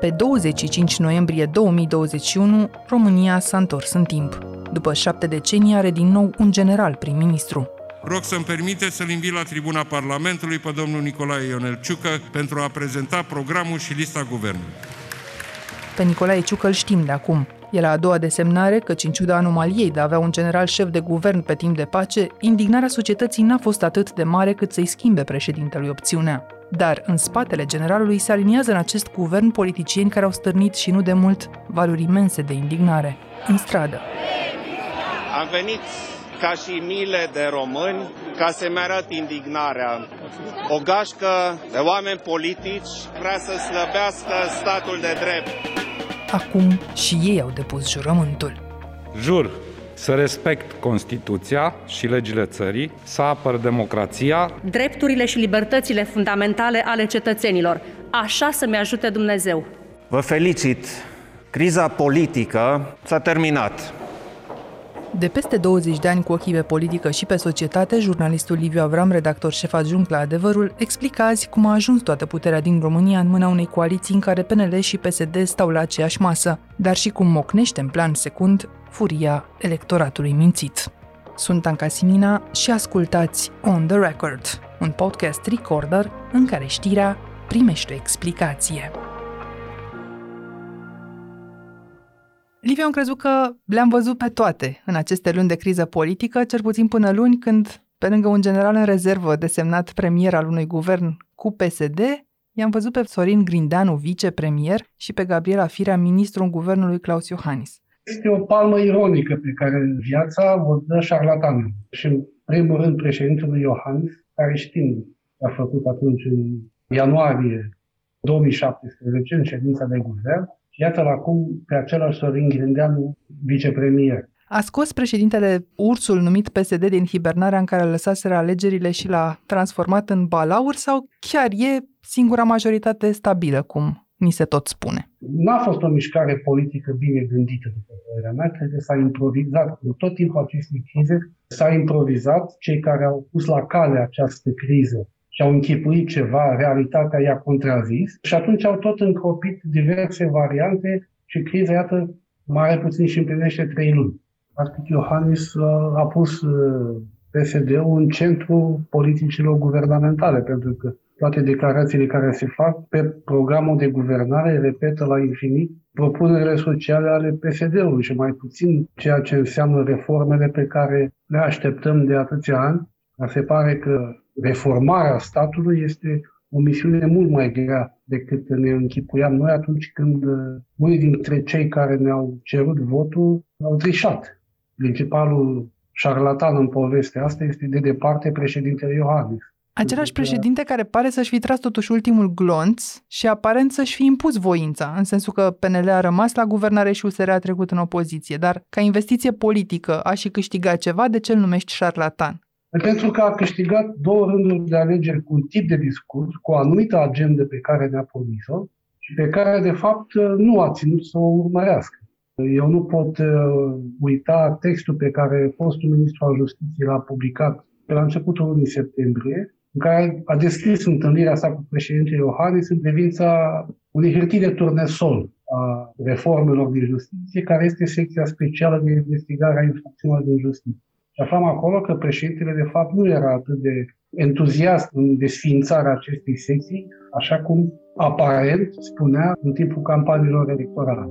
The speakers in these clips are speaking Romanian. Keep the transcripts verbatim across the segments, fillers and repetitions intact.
Pe douăzeci și cinci noiembrie două mii douăzeci și unu, România s-a întors în timp. După șapte decenii are din nou un general prim-ministru. Rog să-mi permite să-l invit la tribuna Parlamentului pe domnul Nicolae Ionel Ciucă pentru a prezenta programul și lista guvernului. Pe Nicolae Ciucă îl știm de acum. E la a doua desemnare, căci în ciuda anomaliei de a avea un general șef de guvern pe timp de pace, indignarea societății n-a fost atât de mare cât să-i schimbe președintelui opțiunea. Dar în spatele generalului se aliniază în acest guvern politicieni care au stârnit și nu de mult valuri imense de indignare. În stradă. Am venit ca și mile de români ca să-mi arăt indignarea. O gașcă de oameni politici vrea să slăbească statul de drept. Acum și ei au depus jurământul. Jur să respect Constituția și legile țării, să apăr democrația, drepturile și libertățile fundamentale ale cetățenilor. Așa să-mi ajute Dumnezeu. Vă felicit! Criza politică s-a terminat. De peste douăzeci de ani cu ochii pe politică și pe societate, jurnalistul Liviu Avram, redactor șef adjunct la Adevărul, explică azi cum a ajuns toată puterea din România în mâna unei coaliții în care P N L și P S D stau la aceeași masă, dar și cum mocnește în plan secund furia electoratului mințit. Sunt Anca Simina și ascultați On The Record, un podcast Recorder în care știrea primește o explicație. Liviu, am crezut că le-am văzut pe toate în aceste luni de criză politică, cel puțin până luni când, pe lângă un general în rezervă desemnat premier al unui guvern cu P S D, i-am văzut pe Sorin Grindeanu, vicepremier, și pe Gabriela Firea, ministru în guvernul lui Klaus Iohannis. Este o palmă ironică pe care viața o dă șarlatanul. Și în primul rând președintelui Iohannis, care știm a făcut atunci în ianuarie două mii șaptesprezece, în ședința de guvern, iată-l acum pe același Sorin Grindeanu, vicepremier. A scos președintele ursul numit P S D din hibernarea în care lăsaseră alegerile și l-a transformat în balaur sau chiar e singura majoritate stabilă, cum ni se tot spune? N-a fost o mișcare politică bine gândită, după părerea mea. Cred că s-a improvizat. În tot timpul acestei crize s-a improvizat. Cei care au pus la cale această criză și au închipuit ceva, realitatea i-a contrazis și atunci au tot încropit diverse variante și criza, iată, mai puțin și împlinește trei luni. Practic, Iohannis a pus P S D-ul în centrul politicilor guvernamentale, pentru că toate declarațiile care se fac pe programul de guvernare repetă la infinit propunerile sociale ale P S D-ului și mai puțin ceea ce înseamnă reformele pe care le așteptăm de atâția ani. Dar se pare că reformarea statului este o misiune mult mai grea decât ne închipuiam noi atunci când unii dintre cei care ne-au cerut votul au trișat. Principalul șarlatan în povestea asta este de departe președintele Iohannis. Același președinte care pare să-și fi tras totuși ultimul glonț și aparent să-și fi impus voința, în sensul că P N L a rămas la guvernare și U S R a trecut în opoziție, dar ca investiție politică a și câștigat ceva, de ce îl numești șarlatan? Pentru că a câștigat două rânduri de alegeri cu un tip de discurs, cu o anumită agendă pe care ne-a promis-o și pe care, de fapt, nu a ținut să o urmărească. Eu nu pot uita textul pe care fostul ministru al Justiției l-a publicat pe la începutul lunii septembrie, în care a descris întâlnirea sa cu președintele Iohannis în privința unei hârtii de turnesol a reformelor din justiție, care este secția specială de investigare a infracțiunilor din justiție. Și aflam acolo că președintele, de fapt, nu era atât de entuziast în desființarea acestei secții, așa cum, aparent, spunea în timpul campaniilor electorale.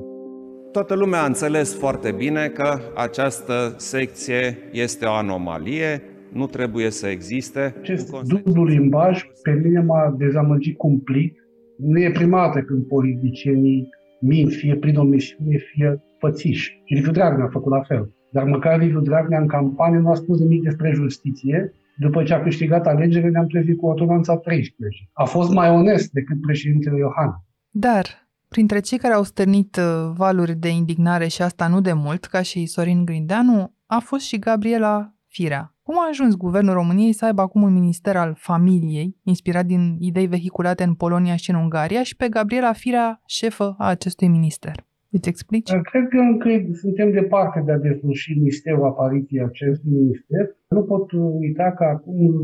Toată lumea a înțeles foarte bine că această secție este o anomalie, nu trebuie să existe. Acest dublu limbaj pe mine m-a dezamăgit cumplit. Nu e prima dată când politicienii mint, fie prin omisiune, fie pățiși. Și Liviu Dragnea a făcut la fel. Dar măcar Liviu Dragnea în campanie nu a spus nimic despre justiție. După ce a câștigat alegerile, ne-am trezit cu ordonanța treisprezece. A fost mai onest decât președintele Iohannis. Dar, printre cei care au stârnit valuri de indignare și asta nu de mult, ca și Sorin Grindeanu, a fost și Gabriela Firea. Cum a ajuns guvernul României să aibă acum un minister al familiei, inspirat din idei vehiculate în Polonia și în Ungaria, și pe Gabriela Firea, șefă a acestui minister? Îți explici? Cred că încă suntem departe de a desluși misterul apariției acestui minister. Nu pot uita că acum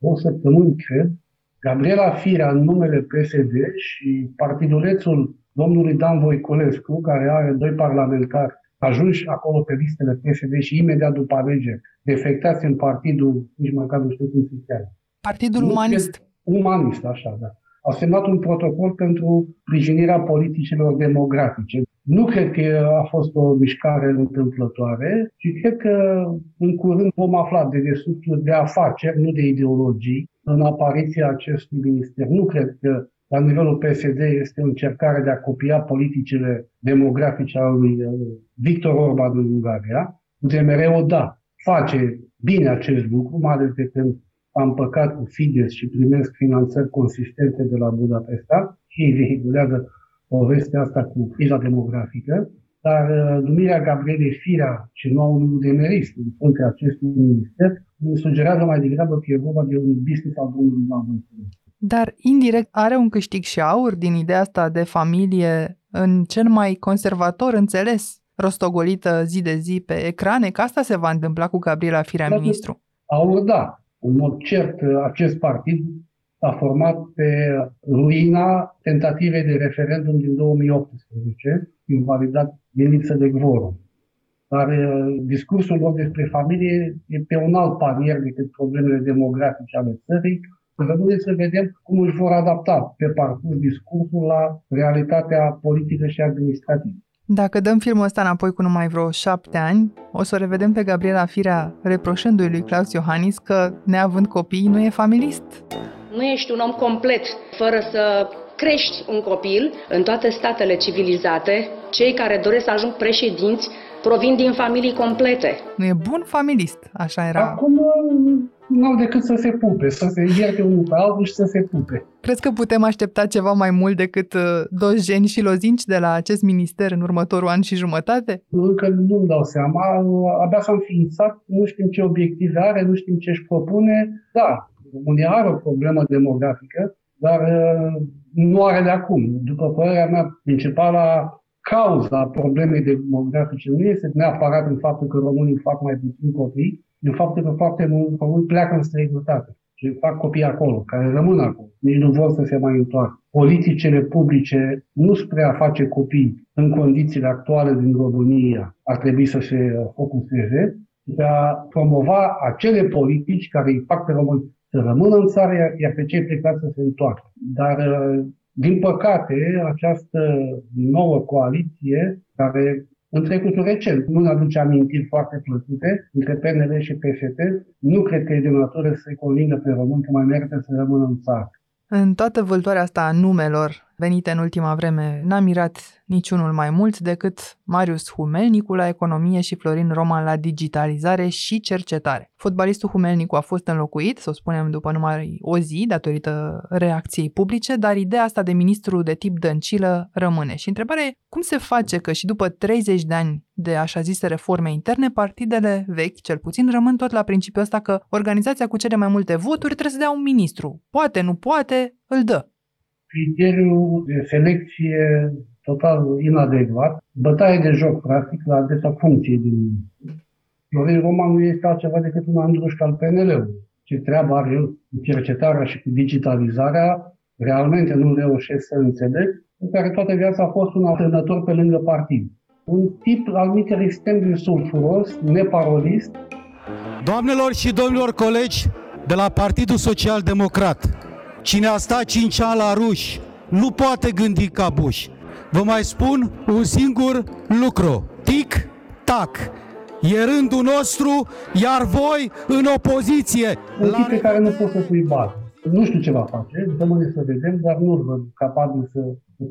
o săptămână, cred, Gabriela Firea, în numele P S D și partidulețul domnului Dan Voiculescu, care are doi parlamentari ajunși acolo pe listele P S D și imediat după alegeri, defectați în partidul, nici măcar nu știu cum se cheamă. Partidul Umanist. Umanist, așa, da. Au semnat un protocol pentru sprijinirea politicilor democratice. Nu cred că a fost o mișcare întâmplătoare, ci cred că în curând vom afla de desubțuri de afaceri, nu de ideologii, în apariția acestui minister. Nu cred că la nivelul P S D este o încercare de a copia politicile demografice ale lui Victor Orban din Ungaria. U D M R-ul, da, face bine acest lucru, mai ales de când am păcat cu Fidesz și primesc finanțări consistente de la Budapesta și ei vehiculează povestea asta cu criza demografică, dar numirea Gabrielei Firea și noua unui U D M R-ist în fruntea acestui minister îmi sugerează mai degrabă că e vorba de un business al domnului Vântului. Dar, indirect, are un câștig și Aur din ideea asta de familie în cel mai conservator înțeles, rostogolită zi de zi pe ecrane, că asta se va întâmpla cu Gabriela Firea, dar ministru. Aur, da. În mod cert, acest partid a format pe ruina tentativei de referendum din două mii optsprezece, invalidat din lipsă de quorum. Dar discursul lor despre familie e pe un alt panier decât problemele demografice ale țării. Rămâne să vedem cum își vor adapta pe parcurs discursul la realitatea politică și administrativă. Dacă dăm filmul ăsta înapoi cu numai vreo șapte ani, o să o revedem pe Gabriela Firea reproșându-i lui Klaus Iohannis că, neavând copii, nu e familist. Nu ești un om complet fără să crești un copil. În toate statele civilizate, cei care doresc să ajung președinți provin din familii complete. Nu e bun familist, așa era. Acum n-au decât să se pupe, să se ierte unul pe altul și să se pupe. Crezi că putem aștepta ceva mai mult decât dojeni și lozinci de la acest minister în următorul an și jumătate? Încă nu-mi dau seama. Abia s-a înființat, nu știm ce obiective are, nu știm ce își propune. Da, România are o problemă demografică, dar nu are de acum. După părerea mea, principala cauza problemei demografice nu este neapărat în faptul că românii fac mai puțin copii, din faptul că foarte mulți români pleacă în străinătate și fac copii acolo, care rămân acolo, nici nu vor să se mai întoarcă. Politicile publice nu spre a face copii în condițiile actuale din România ar trebui să se focuseze, de a promova acele politici care îi fac pe români să rămână în țară, iar pe cei plecați să se întoarcă. Dar, din păcate, această nouă coaliție, care în trecutul recent nu ne aduce amintiri foarte plăcute între P N L și P S D, nu cred că e de natură să-i convingă pe români că mai merită să rămână în țară. În toată vâltoarea asta a numelor venite în ultima vreme, n-a mirat niciunul mai mult decât Marius Humelnicu la economie și Florin Roman la digitalizare și cercetare. Fotbalistul Humelnicu a fost înlocuit, să o spunem, după numai o zi, datorită reacției publice, dar ideea asta de ministru de tip dăncilă rămâne. Și întrebarea e, cum se face că și după treizeci de ani de așa zise reforme interne, partidele vechi, cel puțin, rămân tot la principiul ăsta că organizația cu cele mai multe voturi trebuie să dea un ministru. Poate, nu poate, îl dă. Criteriul de selecție total inadecvat, bătaie de joc, practic, la adresa funcției din ministru. Florin Roman nu este altceva decât un andrușc al P N L-ului. Ce treabă are el cu cercetarea și cu digitalizarea, realmente nu reușesc să înțeleg, în care toată viața a fost un alternător pe lângă partid. Un tip al micului extrem de sulfuros, neparolist. Doamnelor și domnilor colegi de la Partidul Social Democrat, cine a stat cinci ani la ruși nu poate gândi ca Bush. Vă mai spun un singur lucru. Tic-tac. E rândul nostru, iar voi în opoziție. Un tip pe care nu poți să pui bani. Nu știu ce va face, rămâne să vedem, dar nu-l văd capabil să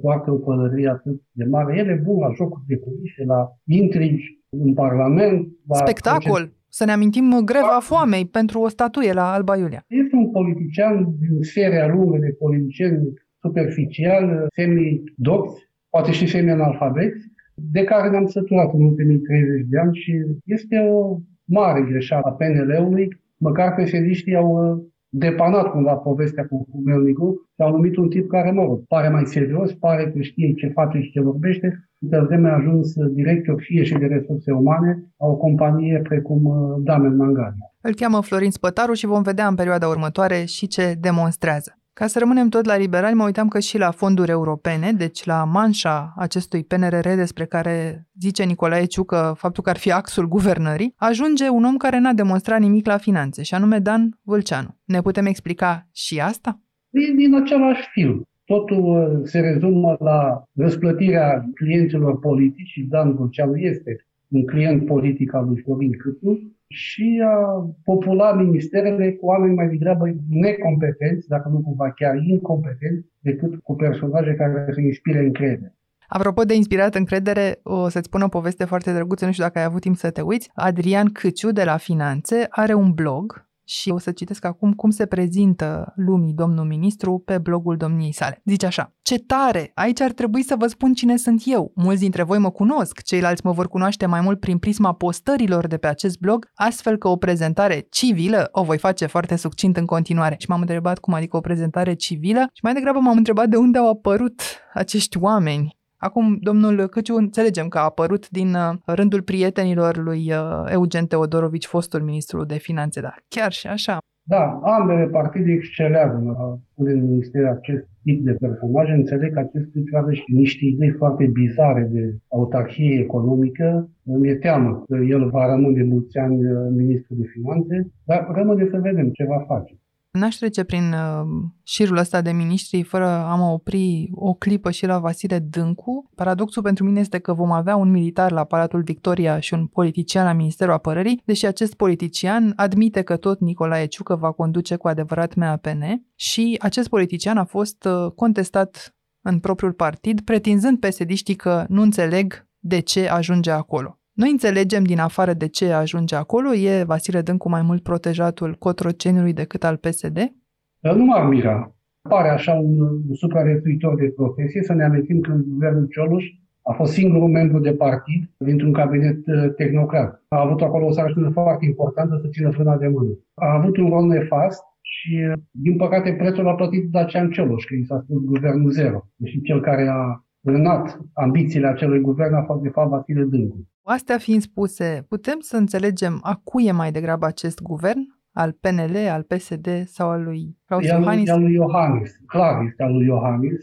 poartă o pălărie atât de mare. El e bun la jocuri de culișe, la intrigi în Parlament. Spectacol! Să ne amintim greva foamei pentru o statuie la Alba Iulia. Este un politician din seria lungă de politicieni superficial, semi-docți, poate și semi-analfabeți, de care ne-am săturat în ultimii treizeci de ani și este o mare greșeală a P N L-ului, măcar P S D-iștii au depanat cumva povestea cu Humelnicu și au numit un tip care, mă rog, pare mai serios, pare că știe ce face și ce vorbește. Între vreme a ajuns director fie și de resurse umane a o companie precum Damen Mangan. Îl cheamă Florin Spătaru și vom vedea în perioada următoare și ce demonstrează. Ca să rămânem tot la liberali, mă uitam că și la fonduri europene, deci la manșa acestui P N R R despre care zice Nicolae Ciucă faptul că ar fi axul guvernării, ajunge un om care n-a demonstrat nimic la finanțe, și anume Dan Vîlceanu. Ne putem explica și asta? E din același film. Totul se rezumă la răsplătirea clienților politici și Dan Vîlceanu este un client politic al lui Florin Cîțu și a popula ministerele cu oameni mai degrabă necompetenți, dacă nu cumva chiar incompetenți, decât cu personaje care să inspire încredere. Apropo de inspirat încredere, o să-ți spun o poveste foarte drăguță, nu știu dacă ai avut timp să te uiți. Adrian Câciu de la Finanțe are un blog și o să citesc acum cum se prezintă lumii domnul ministru pe blogul domniei sale. Zice așa: ce tare! Aici ar trebui să vă spun cine sunt eu. Mulți dintre voi mă cunosc, ceilalți mă vor cunoaște mai mult prin prisma postărilor de pe acest blog, astfel că o prezentare civilă o voi face foarte succint în continuare. Și m-am întrebat cum adică o prezentare civilă și mai degrabă m-am întrebat de unde au apărut acești oameni. Acum, domnul Câciu, înțelegem că a apărut din rândul prietenilor lui Eugen Teodorovici, fostul ministru de Finanțe, dar chiar și așa. Da, ambele partide excelează la în minister acest tip de personaje. Înțeleg că acest tip are și niște idei foarte bizare de autarhie economică. Mi-e teamă că el va rămâne mulți ani ministru de Finanțe, dar rămâne să vedem ce va face. N-aș trece prin uh, șirul ăsta de miniștri fără a mă opri o clipă și la Vasile Dâncu. Paradoxul pentru mine este că vom avea un militar la Palatul Victoria și un politician la Ministerul Apărării, deși acest politician admite că tot Nicolae Ciucă va conduce cu adevărat M A P N și acest politician a fost contestat în propriul partid, pretinzând P S D-știi că nu înțeleg de ce ajunge acolo. Noi înțelegem din afară de ce ajunge acolo. E Vasile Dâncu mai mult protejatul cotroceniului decât al P S D? Nu m-ar mira. Pare așa un supraviețuitor de profesie. Să ne amintim că guvernul Cioloș a fost singurul membru de partid dintr-un cabinet tehnocrat. A avut acolo o sarcină foarte importantă să țină frâna de mână. A avut un rol nefast și, din păcate, prețul a plătit Dacian Cioloș, că i s-a spus guvernul zero. Deci cel care a rânat ambițiile acelui guvern a fost, de fapt, Vasile Dâncu. Astea fiind spuse, putem să înțelegem a cui e mai degrabă acest guvern? Al P N L, al P S D sau al lui Klaus Iohannis? E al lui Iohannis, clar este al lui Iohannis.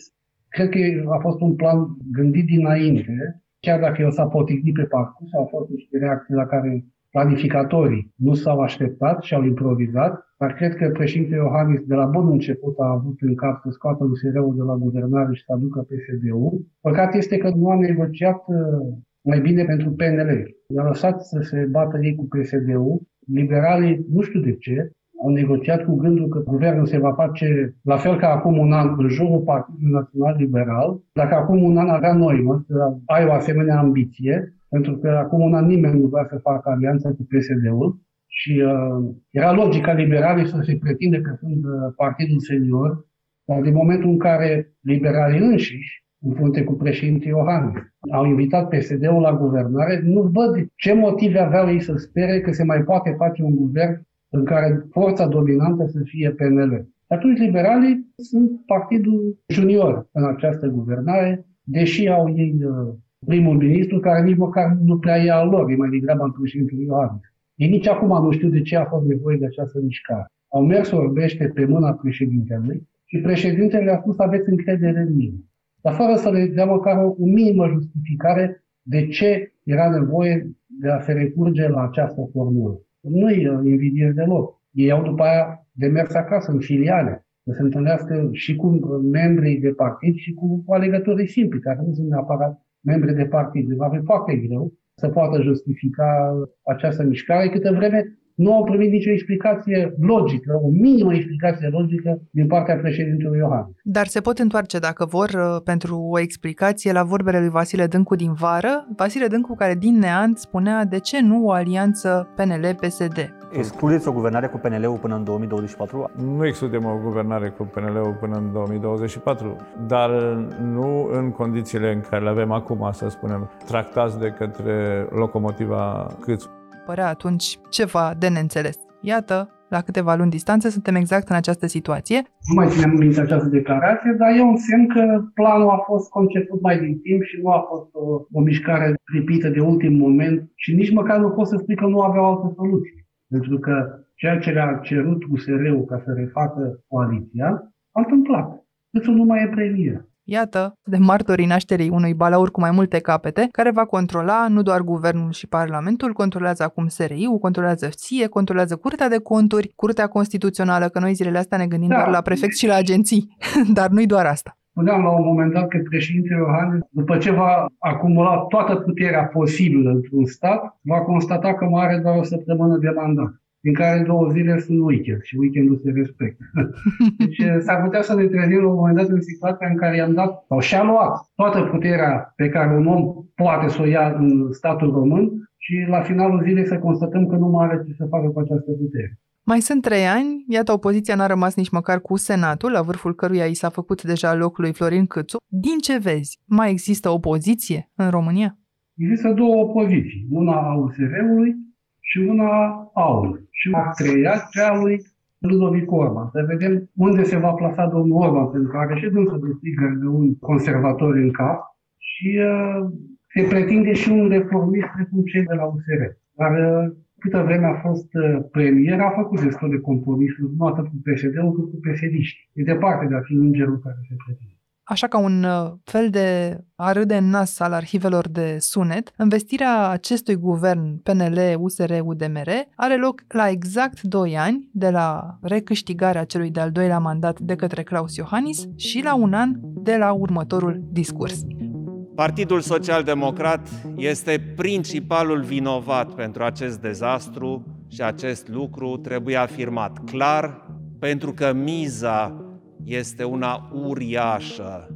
Cred că a fost un plan gândit dinainte, chiar dacă el s-a poticnit pe parcurs, au fost niște reacții la care planificatorii nu s-au așteptat și au improvizat, dar cred că președintele Iohannis de la bun început a avut în cap să scoată U S R-ul de la guvernare și să aducă P S D-ul. Păcat este că nu a negociat mai bine pentru P N L. I-a lăsat să se bată ei cu P S D-ul. Liberalii, nu știu de ce, au negociat cu gândul că guvernul se va face la fel ca acum un an în jurul Partidului Național Liberal. Dacă acum un an avea noi, mă, să ai o asemenea ambiție, pentru că acum un an nimeni nu vrea să facă alianță cu P S D-ul și uh, era logica liberalii să se pretinde că sunt uh, partidul senior, dar din momentul în care liberalii înșiși, în frunte cu președintele Iohannis, au invitat P S D-ul la guvernare, nu văd ce motive aveau ei să spere că se mai poate face un guvern în care forța dominantă să fie P N L. Atunci liberalii sunt partidul junior în această guvernare, deși au ei primul ministru care nici măcar nu prea e al lor, e mai degrabă al președintelui Iohannis. Ei nici acum nu știu de ce a fost nevoie de această mișcare. Au mers orbește pe mâna președintelui și președintele a spus: aveți încredere în mine. Dar fără să le dea măcar o minimă justificare de ce era nevoie de a se recurge la această formulă. Nu-i invidie deloc. Ei au după aia de mers acasă, în filiale, să se întâlnească și cu membrii de partid și cu alegătorii simpli, care nu sunt neapărat membri de partid. Va fi foarte greu să poată justifica această mișcare, câtă vreme nu au primit nicio explicație logică, o minimă explicație logică din partea președintelui Iohannis. Dar se pot întoarce, dacă vor, pentru o explicație la vorbele lui Vasile Dâncu din vară. Vasile Dâncu, care din neant spunea de ce nu o alianță P N L-P S D. Excludeți o guvernare cu P N L-ul până în două mii douăzeci și patru? Nu excludem o guvernare cu P N L-ul până în două mii douăzeci și patru, dar nu în condițiile în care le avem acum, să spunem, tractați de către locomotiva Câțu. Părea atunci ceva de neînțeles. Iată, la câteva luni distanță, suntem exact în această situație. Nu mai ținem minte această declarație, dar e un semn că planul a fost conceput mai din timp și nu a fost o, o mișcare pripită de ultim moment și nici măcar nu pot să spui că nu aveau altă soluție. Pentru că ceea ce le-a cerut U S R-ul ca să refacă coaliția întâmplat. Cîțu nu mai e premier. Iată, de martorii nașterii unui balaur cu mai multe capete, care va controla nu doar guvernul și parlamentul, controlează acum S R I-ul, controlează F C I E, controlează Curtea de Conturi, Curtea Constituțională, că noi zilele astea ne gândim da. doar la prefecți și la agenții, dar nu-i doar asta. Spuneam la un moment dat că președintele Iohannis, după ce va acumula toată puterea posibilă într-un stat, va constata că mai are doar o săptămână de mandat, din care două zile sunt weekend și weekendul se respectă. Deci s-ar putea să ne trezim la un moment dat în situația în care i-am dat sau și-a luat toată puterea pe care un om poate să o ia în statul român și la finalul zilei să constatăm că nu mai are ce să facă cu această putere. Mai sunt trei ani, iată, opoziția n-a rămas nici măcar cu Senatul, la vârful căruia i s-a făcut deja loc lui Florin Cîțu. Din ce vezi, mai există opoziție în România? Există două opoziții, una a U S R-ului și una a AUR-ului și a treia, cea lui Ludovic Orban. Să vedem unde se va plasa domnul Orban, pentru că are și dânsul de tigări de un conservator în cap și uh, se pretinde și un reformist precum cei de la U S R. Dar... Uh, Câtă vreme a fost premier, a făcut destul de compromisuri, nu atât cu P S D-ul, cât cu P S D-iști. E departe de a fi îngerul care se pretinde. Așa ca un fel de a râde în nas al arhivelor de sunet, învestirea acestui guvern P N L, U S R, U D M R are loc la exact doi ani de la recâștigarea celui de-al doilea mandat de către Klaus Iohannis și la un an de la următorul discurs. Partidul Social-Democrat este principalul vinovat pentru acest dezastru și acest lucru trebuie afirmat clar, pentru că miza este una uriașă.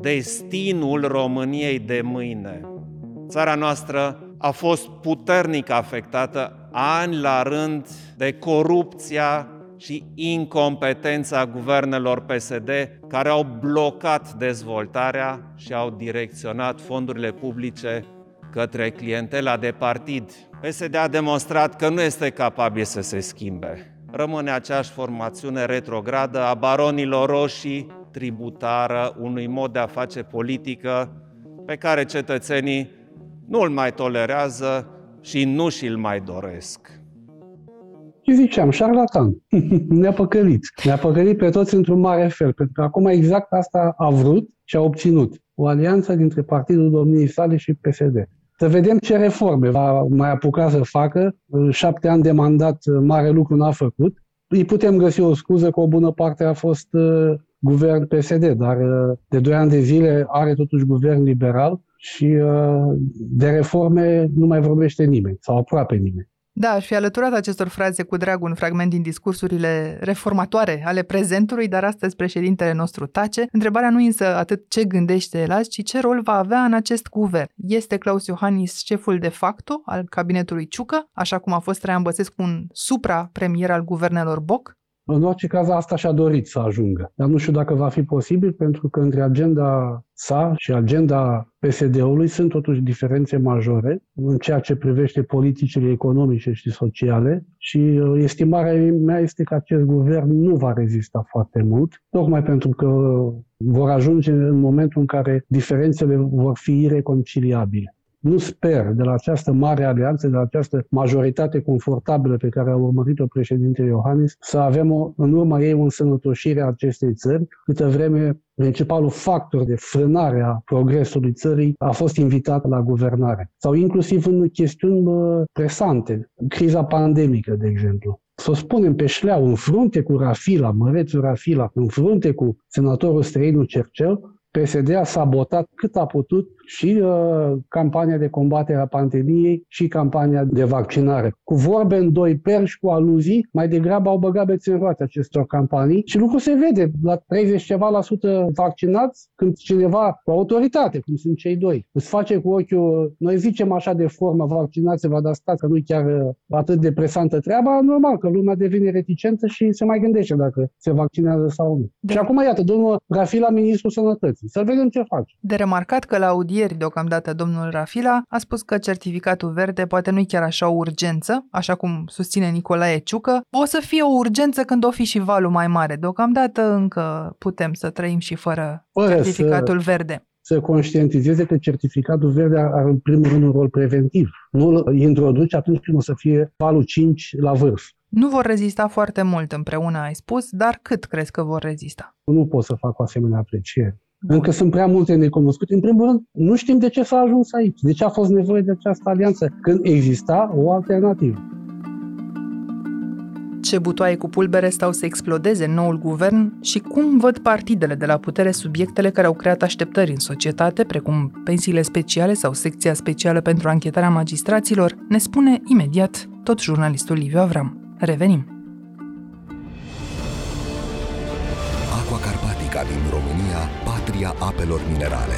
Destinul României de mâine. Țara noastră a fost puternic afectată ani la rând de corupția și incompetența guvernelor P S D, care au blocat dezvoltarea și au direcționat fondurile publice către clientela de partid. P S D a demonstrat că nu este capabil să se schimbe. Rămâne aceeași formațiune retrogradă a baronilor roșii, tributară unui mod de a face politică pe care cetățenii nu-l mai tolerează și nu și-l mai doresc. Și ziceam, șarlatan, ne-a păcălit. Ne-a păcălit pe toți într-un mare fel, pentru că acum exact asta a vrut și a obținut. O alianță dintre Partidul Domniei sale și P S D. Să vedem ce reforme va mai apuca să facă. Șapte ani de mandat, mare lucru n-a făcut. Îi putem găsi o scuză că o bună parte a fost uh, guvern P S D, dar uh, de doi ani de zile are totuși guvern liberal și uh, de reforme nu mai vorbește nimeni, sau aproape nimeni. Da, aș fi alăturat acestor fraze cu drag un fragment din discursurile reformatoare ale prezentului, dar astăzi președintele nostru tace. Întrebarea nu însă atât ce gândește el azi, ci ce rol va avea în acest guvern. Este Klaus Iohannis șeful de facto al cabinetului Ciucă, așa cum a fost Traian Băsescu un supra-premier al guvernelor Boc? În orice caz, asta și-a dorit să ajungă. Dar nu știu dacă va fi posibil, pentru că între agenda sa și agenda P S D-ului sunt totuși diferențe majore în ceea ce privește politicile economice și sociale și estimarea mea este că acest guvern nu va rezista foarte mult, tocmai pentru că vor ajunge în momentul în care diferențele vor fi ireconciliabile. Nu sper de la această mare alianță, de la această majoritate confortabilă pe care a urmărit-o președintele Iohannis, să avem o, în urma ei o însănătoșire a acestei țări, câtă vreme principalul factor de frânare a progresului țării a fost invitat la guvernare. Sau inclusiv în chestiuni presante, criza pandemică, de exemplu. Să o spunem pe șleau, în frunte cu Rafila, mărețul Rafila, în frunte cu senatorul străinul Cercel, P S D a sabotat cât a putut și uh, campania de combatere a pandemiei și campania de vaccinare. Cu vorbe în doi perși, cu aluzii, mai degrabă au băgat bețe în roate acestor campanii și lucrul se vede la treizeci ceva la sută vaccinați când cineva cu autoritate, cum sunt cei doi, îți face cu ochiul, noi zicem așa de formă, vaccinați va da stat, că nu-i chiar atât de presantă treaba, normal că lumea devine reticentă și se mai gândește dacă se vaccinează sau nu. De- și acum, iată, domnul Rafila, ministrul sănătății. Să vedem ce face. De remarcat că la audieri deocamdată domnul Rafila a spus că certificatul verde poate nu-i chiar așa o urgență, așa cum susține Nicolae Ciucă. O să fie o urgență când o fi și valul mai mare. Deocamdată încă putem să trăim și fără Bă, certificatul să, verde. Să conștientizeze că certificatul verde are în primul rând un rol preventiv. Nu îl introduci atunci când o să fie valul cinci la vârf. Nu vor rezista foarte mult împreună, ai spus, dar cât crezi că vor rezista? Nu pot să fac o asemenea apreciere. Încă sunt prea multe necunoscute. În primul rând, nu știm de ce s-a ajuns aici, de ce a fost nevoie de această alianță, când exista o alternativă. Ce butoaie cu pulbere stau să explodeze în noul guvern și cum văd partidele de la putere subiectele care au creat așteptări în societate, precum pensiile speciale sau secția specială pentru anchetarea magistraților, ne spune imediat tot jurnalistul Liviu Avram. Revenim! Aqua Carpatica din România, patria apelor minerale.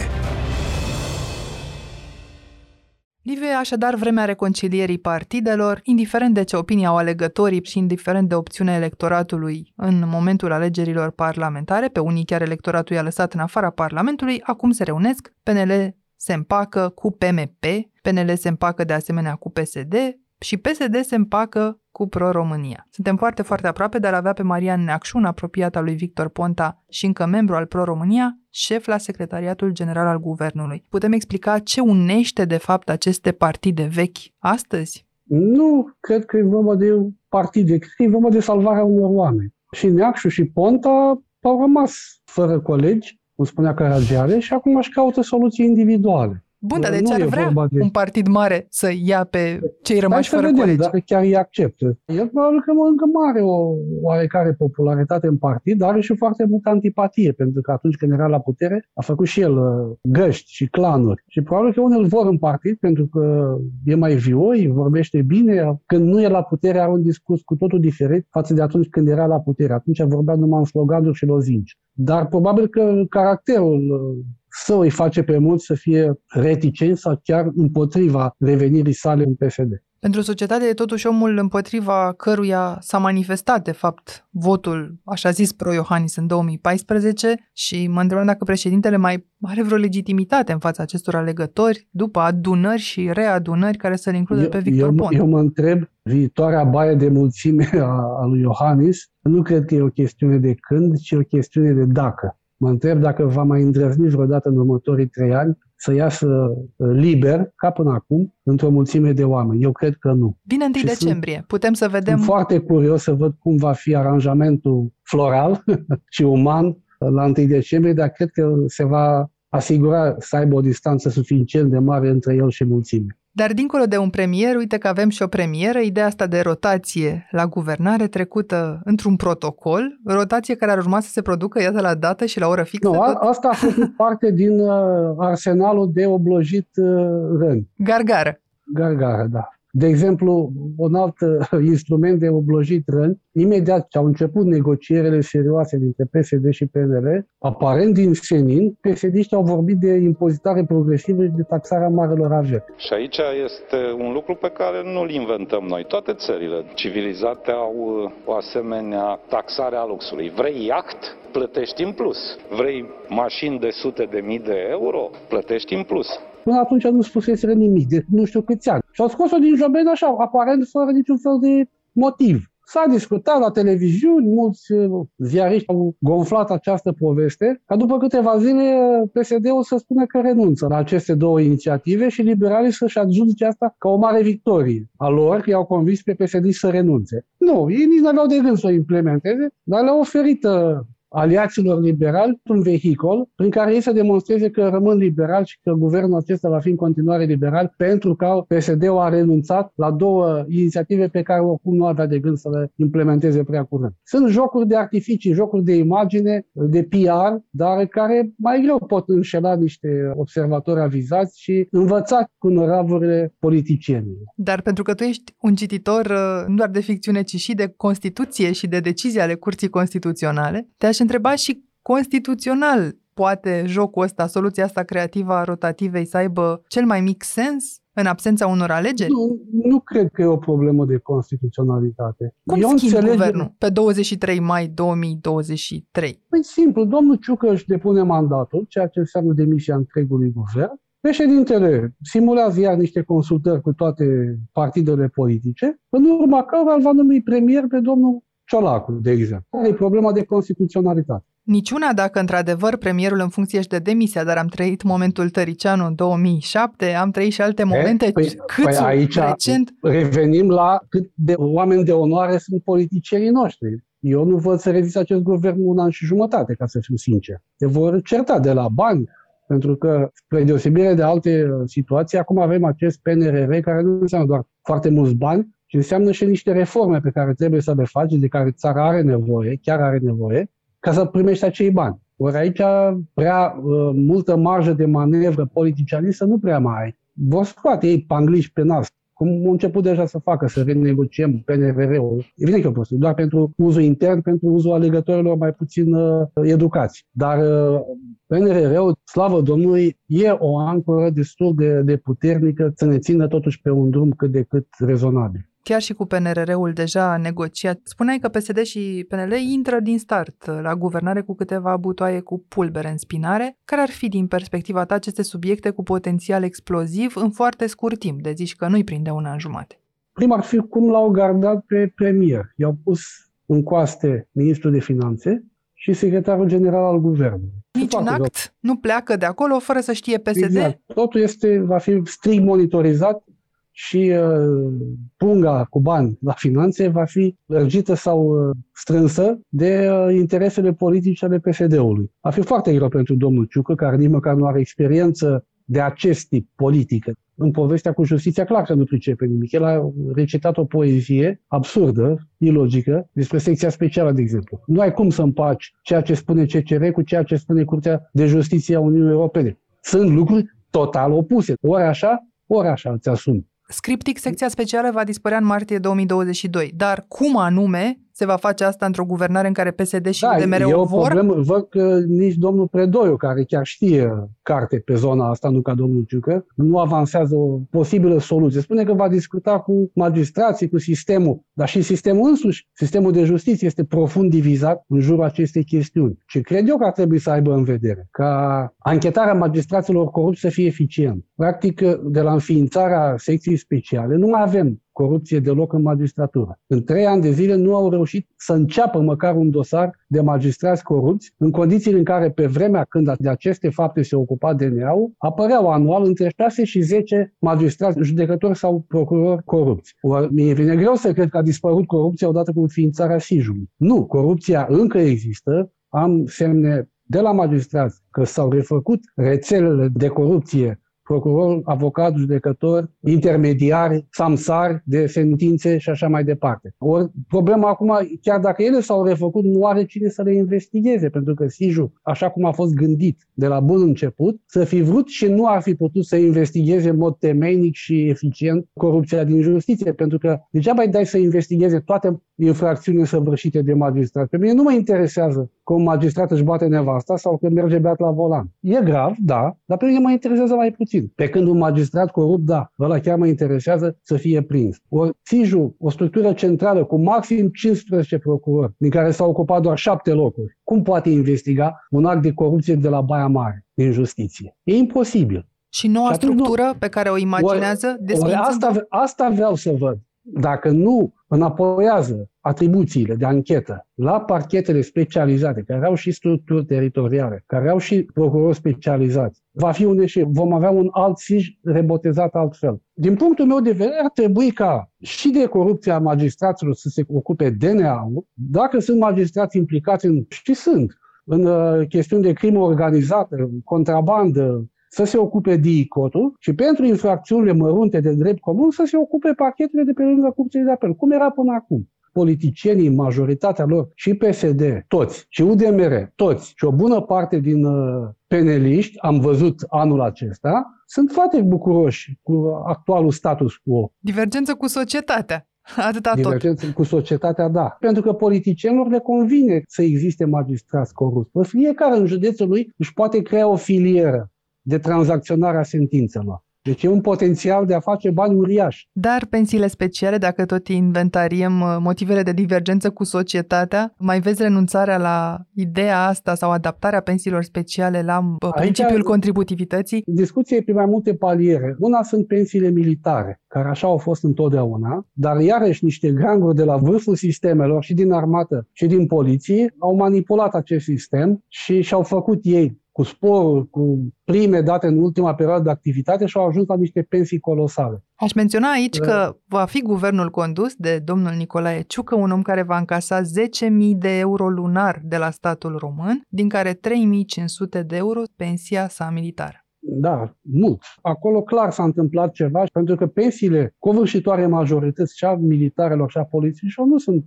Liviu, e așadar vremea reconcilierii partidelor, indiferent de ce opinie au alegătorii și indiferent de opțiunea electoratului în momentul alegerilor parlamentare, pe unii chiar electoratul i-a lăsat în afara Parlamentului, acum se reunesc, P N L se împacă cu P M P, P N L se împacă de asemenea cu P S D și P S D se împacă cu Pro-România. Suntem foarte, foarte aproape de a avea pe Marian Neacșu, un apropiat al lui Victor Ponta și încă membru al Pro-România, șef la Secretariatul General al Guvernului. Putem explica ce unește, de fapt, aceste partide vechi astăzi? Nu cred că e vorba de partide, cred că e vorba de salvarea unor oameni. Și Neacșu și Ponta au rămas fără colegi, cum spunea Caragiale, și acum își caută soluții individuale. Bun, dar de ce ar vrea de... un partid mare să ia pe cei rămași fără vedem, colegi? Dar chiar îi acceptă. El probabil că încă mare o oarecare popularitate în partid, dar are și foarte multă antipatie, pentru că atunci când era la putere a făcut și el găști și clanuri. Și probabil că unii îl vor în partid pentru că e mai vioi, vorbește bine. Când nu e la putere are un discurs cu totul diferit față de atunci când era la putere. Atunci vorbea numai în sloganuri și lozinci. Dar probabil că caracterul să îi face pe mulți să fie reticenți sau chiar împotriva revenirii sale în P S D. Pentru societate, totuși omul împotriva căruia s-a manifestat, de fapt, votul, așa zis, pro-Iohannis în două mii paisprezece și mă întrebam dacă președintele mai are vreo legitimitate în fața acestor alegători după adunări și readunări care să-l includă eu, pe Victor eu, Ponta. Eu mă întreb, viitoarea baie de mulțime a, a lui Iohannis, nu cred că e o chestiune de când, ci o chestiune de dacă. Mă întreb dacă va mai îndrăzni vreodată în următorii trei ani să iasă liber, ca până acum, într-o mulțime de oameni. Eu cred că nu. Vine întâi decembrie. Sunt, Putem să vedem... Sunt foarte curios să văd cum va fi aranjamentul floral și uman la întâi decembrie, dar cred că se va asigura să aibă o distanță suficient de mare între el și mulțime. Dar dincolo de un premier, uite că avem și o premieră, ideea asta de rotație la guvernare trecută într-un protocol, rotație care ar urma să se producă, iată, la dată și la oră fixă. Nu, a, tot... asta a făcut parte din uh, arsenalul de oblojit uh, răni. Gargară. Gargară, da. De exemplu, un alt instrument de oblojit răni, imediat ce au început negocierile serioase dintre P S D și P N R, aparent din senin, P S D-știi au vorbit de impozitare progresivă și de taxarea marelor averi. Și aici este un lucru pe care nu-l inventăm noi. Toate țările civilizate au o asemenea taxare a luxului. Vrei iaht? Plătești în plus. Vrei mașini de sute de mii de euro? Plătești în plus. Până atunci nu spuseseră nimic, de nu știu câți ani. Și au scos-o din joben așa, aparent fără niciun fel de motiv. S-a discutat la televiziuni, mulți ziariști au gonflat această poveste, ca după câteva zile P S D-ul să spună că renunță la aceste două inițiative și liberalii să-și adjudice asta ca o mare victorie a lor, că i-au convins pe P S D să renunțe. Nu, ei nici n-aveau de gând să o implementeze, dar le-au oferit aliaților liberali un vehicol prin care ei să demonstreze că rămân liberali și că guvernul acesta va fi în continuare liberal, pentru că P S D-ul a renunțat la două inițiative pe care oricum nu avea de gând să le implementeze prea curând. Sunt jocuri de artificii, jocuri de imagine, de P R, dar care mai greu pot înșela niște observatori avizați și învățați cu năravurile politicienilor. Dar pentru că tu ești un cititor nu doar de ficțiune, ci și de Constituție și de decizii ale Curții Constituționale, te-aș întreba și constituțional, poate jocul ăsta, soluția asta creativă a rotativei să aibă cel mai mic sens în absența unor alegeri? Nu, nu cred că e o problemă de constituționalitate. Cum Eu schimb înțeleg... guvernul pe douăzeci și trei mai două mii douăzeci și trei? Păi simplu, domnul Ciucă își depune mandatul, ceea ce înseamnă demisia întregului guvern. Președintele simulează iar niște consultări cu toate partidele politice, în urma cărora va numi premier pe domnul Ciolacu, de exemplu. Care e problema de constituționalitate? Niciuna dacă într-adevăr premierul în funcție își de demisia, dar am trăit momentul Tăricianu în două mii șapte, am trăit și alte momente. E, păi, păi aici recent... revenim la cât de oameni de onoare sunt politicienii noștri. Eu nu văd să rezist acest guvern un an și jumătate, ca să fiu sincer. Te vor certa de la bani, pentru că, spre deosebire de alte situații, acum avem acest P N R R care nu înseamnă doar foarte mulți bani, ci înseamnă și niște reforme pe care trebuie să le faci, de care țara are nevoie, chiar are nevoie, ca să primești acei bani. Ori aici prea uh, multă marjă de manevră politicianistă nu prea mai ai. Vor scoate ei panglici pe nas, cum au început deja să facă, să renegociem P N R R-ul. Evident că e o prostie, doar pentru uzul intern, pentru uzul alegătorilor mai puțin uh, educați. Dar uh, P N R R-ul, slavă Domnului, e o ancoră destul de, de puternică să ne țină totuși pe un drum cât de cât rezonabil. Chiar și cu P N R R-ul deja negociat, spuneai că P S D și P N L intră din start la guvernare cu câteva butoaie cu pulbere în spinare. Care ar fi din perspectiva ta aceste subiecte cu potențial exploziv în foarte scurt timp, de zici că nu-i prinde un an jumate? Prima ar fi cum l-au gardat pe premier. I-au pus în coaste ministrul de finanțe și secretarul general al guvernului. Niciun act nu pleacă de acolo fără să știe P S D? Exact. Totul este, va fi strict monitorizat. Și uh, punga cu bani la finanțe va fi lărgită sau uh, strânsă de uh, interesele politice ale P S D-ului. Va fi foarte greu pentru domnul Ciucă, care nici măcar nu are experiență de acest tip politică. În povestea cu justiția, clar că nu pricepe nimic. El a recitat o poezie absurdă, ilogică, despre secția specială, de exemplu. Nu ai cum să împaci ceea ce spune C C R cu ceea ce spune Curtea de Justiție a Uniunii Europene. Sunt lucruri total opuse. Ori așa, ori așa îți asumi. Scriptic, secția specială va dispărea în martie două mii douăzeci și doi, dar cum anume se va face asta într-o guvernare în care P S D și da, U D M R o vor? Da, e o problemă. Văd că nici domnul Predoiu, care chiar știe carte pe zona asta, nu ca domnul Ciucă, nu avansează o posibilă soluție. Spune că va discuta cu magistrații, cu sistemul, dar și sistemul însuși. Sistemul de justiție este profund divizat în jurul acestei chestiuni. Și cred eu că ar trebui să aibă în vedere ca anchetarea magistraților corupți să fie eficientă. Practic, de la înființarea secției speciale, nu mai avem corupție deloc în magistratură. În trei ani de zile nu au reușit să înceapă măcar un dosar de magistrați corupți, în condițiile în care pe vremea când de aceste fapte se ocupa D N A-ul, apăreau anual între șase și zece magistrați, judecători sau procurori corupți. Or, mi-e vine greu să cred că a dispărut corupția odată cu înființarea S I J-ului. Nu, corupția încă există, am semne de la magistrați că s-au refăcut rețelele de corupție, procuror, avocat, judecător, intermediari, samsari de sentințe și așa mai departe. Ori problema acum, chiar dacă ele s-au refăcut, nu are cine să le investigheze, pentru că S I J-ul, așa cum a fost gândit de la bun început, să fi vrut și nu ar fi putut să investigheze în mod temeinic și eficient corupția din justiție, pentru că degeaba îi dai să investigheze toate infracțiunile săvârșite de magistrat. Pe mine nu mă interesează că un magistrat își bate nevasta sau că merge beat la volan. E grav, da, dar pe mine mă interesează mai puțin. Pe când un magistrat corupt, da, ăla chiar mă interesează să fie prins. Ori S I J-ul, o structură centrală cu maxim cincisprezece procurori, din care s-au ocupat doar șapte locuri, cum poate investiga un act de corupție de la Baia Mare, din justiție? E imposibil. Și noua și structură nu... pe care o imaginează desfințând... Asta, asta vreau să văd. Dacă nu înapoiază atribuțiile de anchetă la parchetele specializate, care au și structuri teritoriale, care au și procurori specializați, va fi un eșec. Vom avea un alt S I J rebotezat altfel. Din punctul meu de vedere, ar trebui ca și de corupția magistraților să se ocupe D N A-ul, dacă sunt magistrați implicați în, și sunt, în uh, chestiuni de crimă organizată, contrabandă, să se ocupe D I C O T-ul și pentru infracțiunile mărunte de drept comun să se ocupe parchetele de pe lângă curțile de apel. Cum era până acum? Politicienii, majoritatea lor, și P S D, toți, și U D M R, toți, și o bună parte din uh, peneliști, am văzut anul acesta, sunt foarte bucuroși cu actualul status quo. Divergență cu societatea. Atâta tot. Cu societatea, da. Pentru că politicienilor le convine să existe magistrați corupți. Fiecare în județul lui își poate crea o filieră de tranzacționarea sentințelor. Deci e un potențial de a face bani uriaș. Dar pensiile speciale, dacă tot inventariem motivele de divergență cu societatea, mai vezi renunțarea la ideea asta sau adaptarea pensiilor speciale la principiul aici, contributivității? Discuția e pe mai multe paliere. Una sunt pensiile militare, care așa au fost întotdeauna, dar iarăși niște ganguri de la vârful sistemelor și din armată și din poliție au manipulat acest sistem și și-au făcut ei cu sporul, cu prime date în ultima perioadă de activitate și au ajuns la niște pensii colosale. Aș menționa aici că va fi guvernul condus de domnul Nicolae Ciucă, un om care va încasa zece mii de euro lunar de la statul român, din care trei mii cinci sute de euro pensia sa militară. Da, mult. Acolo clar s-a întâmplat ceva, pentru că pensiile covârșitoare majorități și a militarilor și a polițiștilor nu sunt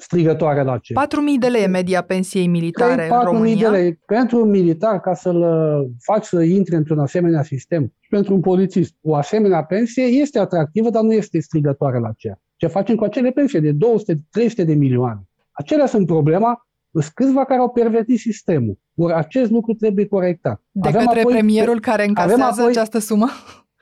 strigătoare la ce. patru mii de lei media pensiei militare în România. patru mii de lei pentru un militar ca să-l faci să intre într-un asemenea sistem. Și pentru un polițist, o asemenea pensie este atractivă, dar nu este strigătoare la ce. Ce facem cu acele pensii de două sute, trei sute de milioane? Acelea sunt problema. Sunt câțiva care au pervertit sistemul. Ori acest lucru trebuie corectat. De avem către apoi, premierul care încasează apoi, această sumă?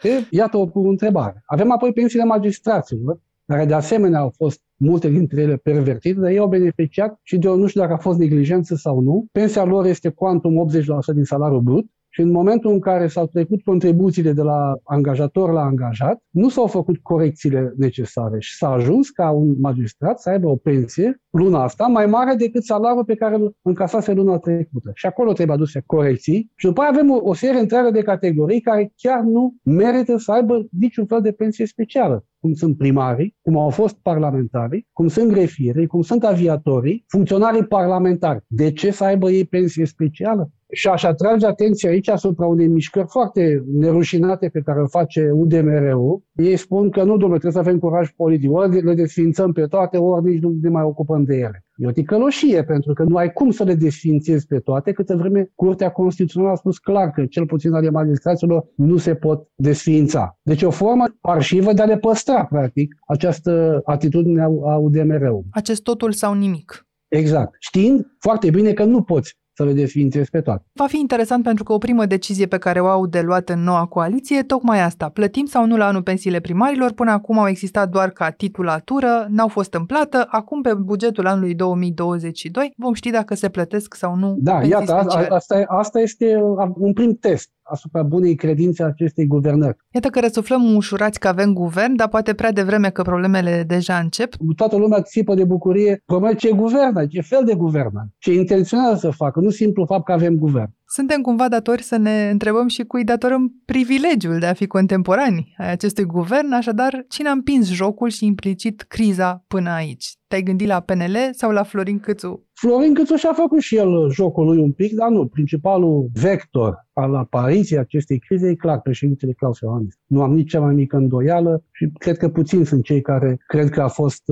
E, iată o întrebare. Avem apoi pensiile magistraților, care de asemenea au fost multe dintre ele pervertite, dar ei au beneficiat și de, nu știu dacă a fost neglijență sau nu. Pensia lor este quantum optzeci la sută din salariul brut și în momentul în care s-au trecut contribuțiile de la angajator la angajat, nu s-au făcut corecțiile necesare și s-a ajuns ca un magistrat să aibă o pensie luna asta mai mare decât salariul pe care îl încasase luna trecută. Și acolo trebuie aduse corecții. Și după aia avem o, o serie întreagă de categorii care chiar nu merită să aibă niciun fel de pensie specială. Cum sunt primarii, cum au fost parlamentarii, cum sunt grefierii, cum sunt aviatorii, funcționarii parlamentari. De ce să aibă ei pensie specială? Și aș atrage atenția aici asupra unei mișcări foarte nerușinate pe care o face U D M R-ul. Ei spun că nu, domnule, trebuie să avem curaj politic. Ori le desfințăm pe toate, ori nici nu ne mai ocupăm de ele. E o ticăloșie, pentru că nu ai cum să le desfințezi pe toate, câtă vreme Curtea Constituțională a spus clar că cel puțin ale magistraților nu se pot desfința. Deci o formă arhivă de a le păstra, practic, această atitudine a U D M R-ului. Acest totul sau nimic. Exact. Știind foarte bine că nu poți să le desfințezi pe toate. Va fi interesant pentru că o primă decizie pe care o au de luat în noua coaliție e tocmai asta. Plătim sau nu la anul pensiile primarilor? Până acum au existat doar ca titulatură, n-au fost în plată. Acum, pe bugetul anului două mii douăzeci și doi, vom ști dacă se plătesc sau nu. Da, iată, a, asta, asta este un prim test asupra bunei credințe a acestei guvernări. Iată că răsuflăm ușurați că avem guvern, dar poate prea devreme că problemele deja încep. Toată lumea țipă de bucurie, promite ce guvernă, ce fel de guvernă, ce intenționează să facă, nu simplu fapt că avem guvern. Suntem cumva datori să ne întrebăm și cui datorăm privilegiul de a fi contemporani ai acestui guvern, așadar cine a împins jocul și implicit criza până aici? Te-ai gândit la P N L sau la Florin Cîțu? Florin Cîțu și-a făcut și el jocul lui un pic, dar nu. Principalul vector al apariției acestei crize e clar președintele Klaus Iohannis. Nu am nici cea mai mică îndoială și cred că puțini sunt cei care cred că a fost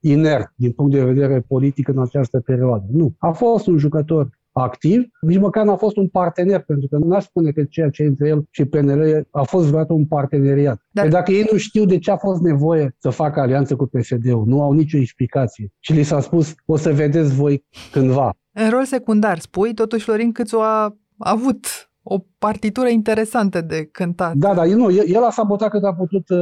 inert din punct de vedere politic în această perioadă. Nu. A fost un jucător activ, nici măcar n-a fost un partener, pentru că n-aș spune că ceea ce între el și P N L a fost vreodată un parteneriat. Dar dacă ei nu știu de ce a fost nevoie să facă alianță cu P S D-ul, nu au nicio explicație și li s-a spus, o să vedeți voi cândva. În rol secundar, spui, totuși Florin Cîțu a avut o partitură interesantă de cântat. Da, dar nu, el, el a sabotat cât a putut uh,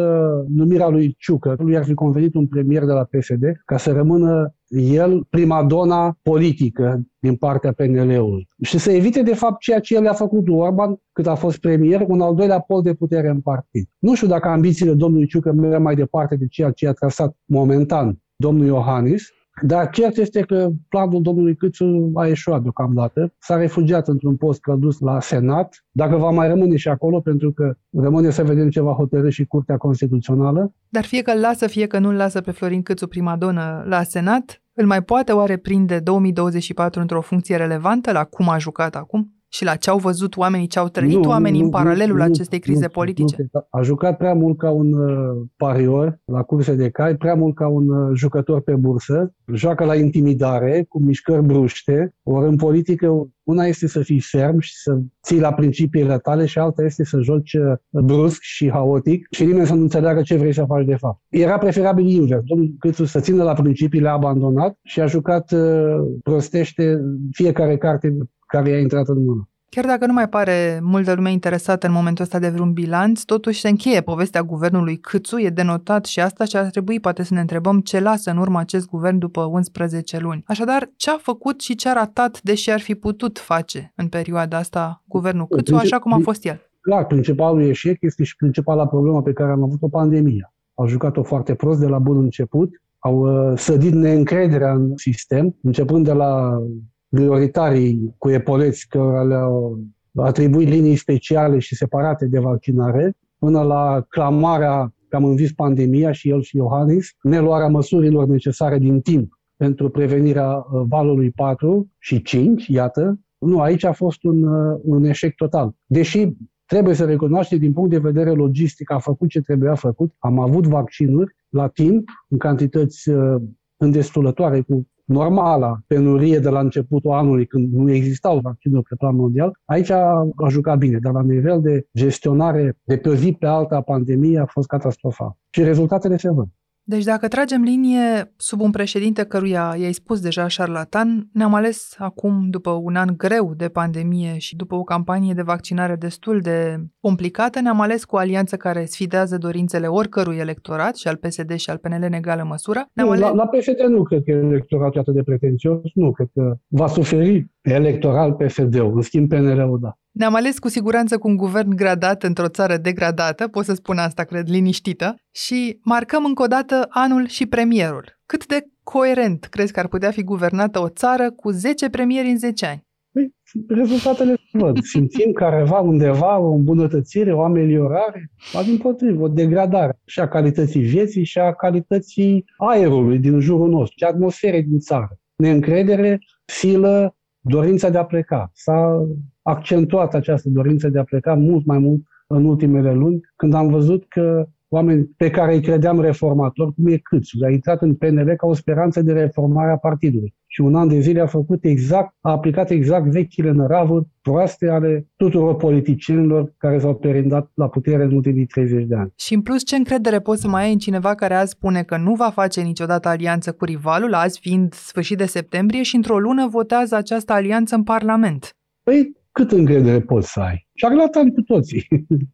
numirea lui Ciucă. Lui ar fi convenit un premier de la P S D ca să rămână el primadona politică din partea P N L-ului. Și să evite, de fapt, ceea ce el a făcut lui Orban cât a fost premier, un al doilea pol de putere în partid. Nu știu dacă ambițiile domnului Ciucă merg mai departe de ceea ce a trasat momentan domnul Iohannis, dar cert este că planul domnului Cîțu a ieșuat deocamdată. S-a refugiat într-un post călduț la Senat. Dacă va mai rămâne și acolo, pentru că rămâne să vedem ce va hotărî și Curtea Constituțională. Dar fie că îl lasă, fie că nu-l lasă pe Florin Cîțu primadonă la Senat, îl mai poate oare prinde două mii douăzeci și patru într-o funcție relevantă la cum a jucat acum? Și la ce au văzut oamenii, ce au trăit nu, oamenii nu, în paralelul nu, acestei crize nu, politice? Nu, a jucat prea mult ca un uh, parior la curse de cai, prea mult ca un uh, jucător pe bursă, joacă la intimidare, cu mișcări bruște, ori în politică una este să fii ferm și să ții la principiile tale și alta este să joci brusc și haotic și nimeni să nu înțeleagă ce vrei să faci de fapt. Era preferabil invers, domnul Cîțu să țină la principiile abandonat și a jucat uh, prostește fiecare carte care i-a intrat în mână. Chiar dacă nu mai pare multă lume interesată în momentul ăsta de vreun bilanț, totuși se încheie povestea guvernului Câțu, e denotat și asta și ar trebui poate să ne întrebăm ce lasă în urmă acest guvern după unsprezece luni. Așadar, ce a făcut și ce a ratat, deși ar fi putut face în perioada asta guvernul Câțu, așa cum a fost el? Clar, principalul eșec este și principala problemă pe care am avut-o, pandemia. Au jucat-o foarte prost de la bun început, au sădit neîncrederea în sistem, începând de la prioritarii cu epoleți care le-au atribuit linii speciale și separate de vaccinare, până la clamarea că am învins pandemia și el și Iohannis, neluarea măsurilor necesare din timp pentru prevenirea valului patru și cinci, iată. Nu, aici a fost un, un eșec total. Deși trebuie să recunoaște din punct de vedere logistic, a făcut ce trebuia făcut, am avut vaccinuri la timp, în cantități îndestulătoare, cu normala penurie de la începutul anului, când nu existau vaccinuri pe plan mondial. Aici a, a jucat bine, dar la nivel de gestionare de pe o zi pe alta a pandemiei a fost catastrofal. Și rezultatele se văd. Deci dacă tragem linie sub un președinte căruia i-ai spus deja șarlatan, ne-am ales acum, după un an greu de pandemie și după o campanie de vaccinare destul de complicată, ne-am ales cu o alianță care sfidează dorințele oricărui electorat, și al P S D și al P N L în egală măsură. Nu, ales... la, la P S D nu cred că electoratul e atât de pretențios, nu, cred că va suferi electoral P S D-ul, în schimb P N R-ul, da. Ne-am ales cu siguranță cu un guvern gradat într-o țară degradată, pot să spun asta, cred, liniștită, și marcăm încă o dată anul și premierul. Cât de coerent crezi că ar putea fi guvernată o țară cu zece premieri în zece ani? Păi, rezultatele se văd. Simțim careva undeva o îmbunătățire, o ameliorare, dar dimpotrivă, o degradare și a calității vieții și a calității aerului din jurul nostru, și atmosferei din țară. Neîncredere, silă, dorința de a pleca. S-a accentuat această dorință de a pleca mult mai mult în ultimele luni, când am văzut că oameni pe care îi credeam reformatori, cum e Câțu, a intrat în P N L ca o speranță de reformare a partidului. Și un an de zile a făcut exact, a aplicat exact vechile năravuri proaste ale tuturor politicienilor care s-au perindat la putere în ultimii treizeci de ani. Și în plus, ce încredere poți să mai ai în cineva care azi spune că nu va face niciodată alianță cu rivalul, azi fiind sfârșit de septembrie și într-o lună votează această alianță în Parlament? Păi, cât încredere poți să ai? Șarlatan cu toții.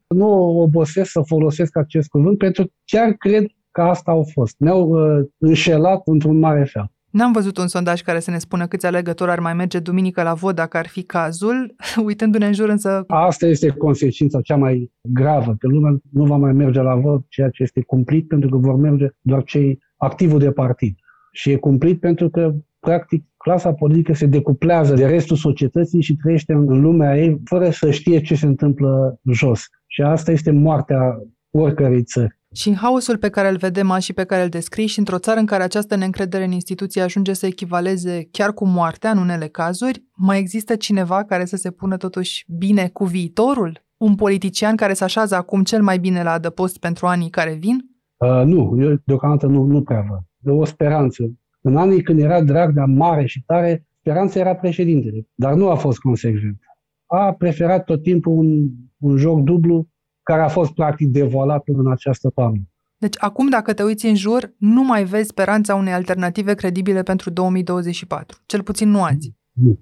Nu obosesc să folosesc acest cuvânt, pentru că chiar cred că asta au fost. Ne-au uh, înșelat într-un mare fel. N-am văzut un sondaj care să ne spună câți alegători ar mai merge duminică la vot dacă ar fi cazul, uitându-ne în jur însă... Asta este consecința cea mai gravă, că lumea nu va mai merge la vot, ceea ce este cumplit, pentru că vor merge doar cei activi de partid. Și e cumplit pentru că, practic, clasa politică se decuplează de restul societății și trăiește în lumea ei fără să știe ce se întâmplă jos. Și asta este moartea oricărei țări. Și în haosul pe care îl vedem azi și pe care îl descrii și într-o țară în care această neîncredere în instituții ajunge să echivaleze chiar cu moartea în unele cazuri, mai există cineva care să se pună totuși bine cu viitorul? Un politician care se așează acum cel mai bine la adăpost pentru anii care vin? Uh, nu, eu deocamdată nu, nu prea văd. E o speranță. În anii când era Dragnea mare și tare, speranța era președintele, dar nu a fost consecvent. A preferat tot timpul un, un joc dublu care a fost practic devoalat până în această toamnă. Deci acum, dacă te uiți în jur, nu mai vezi speranța unei alternative credibile pentru două mii douăzeci și patru, cel puțin nu azi. Nu.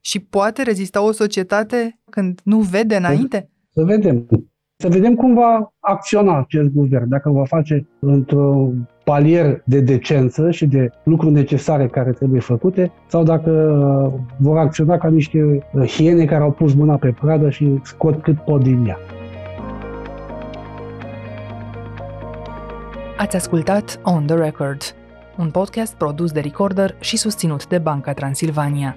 Și poate rezista o societate când nu vede înainte? Să vedem. Să vedem cum va acționa acest guvern, dacă va face într-un palier de decență și de lucruri necesare care trebuie făcute, sau dacă vor acționa ca niște hiene care au pus mâna pe pradă și scot cât pot din ea. Ați ascultat On The Record, un podcast produs de Recorder și susținut de Banca Transilvania.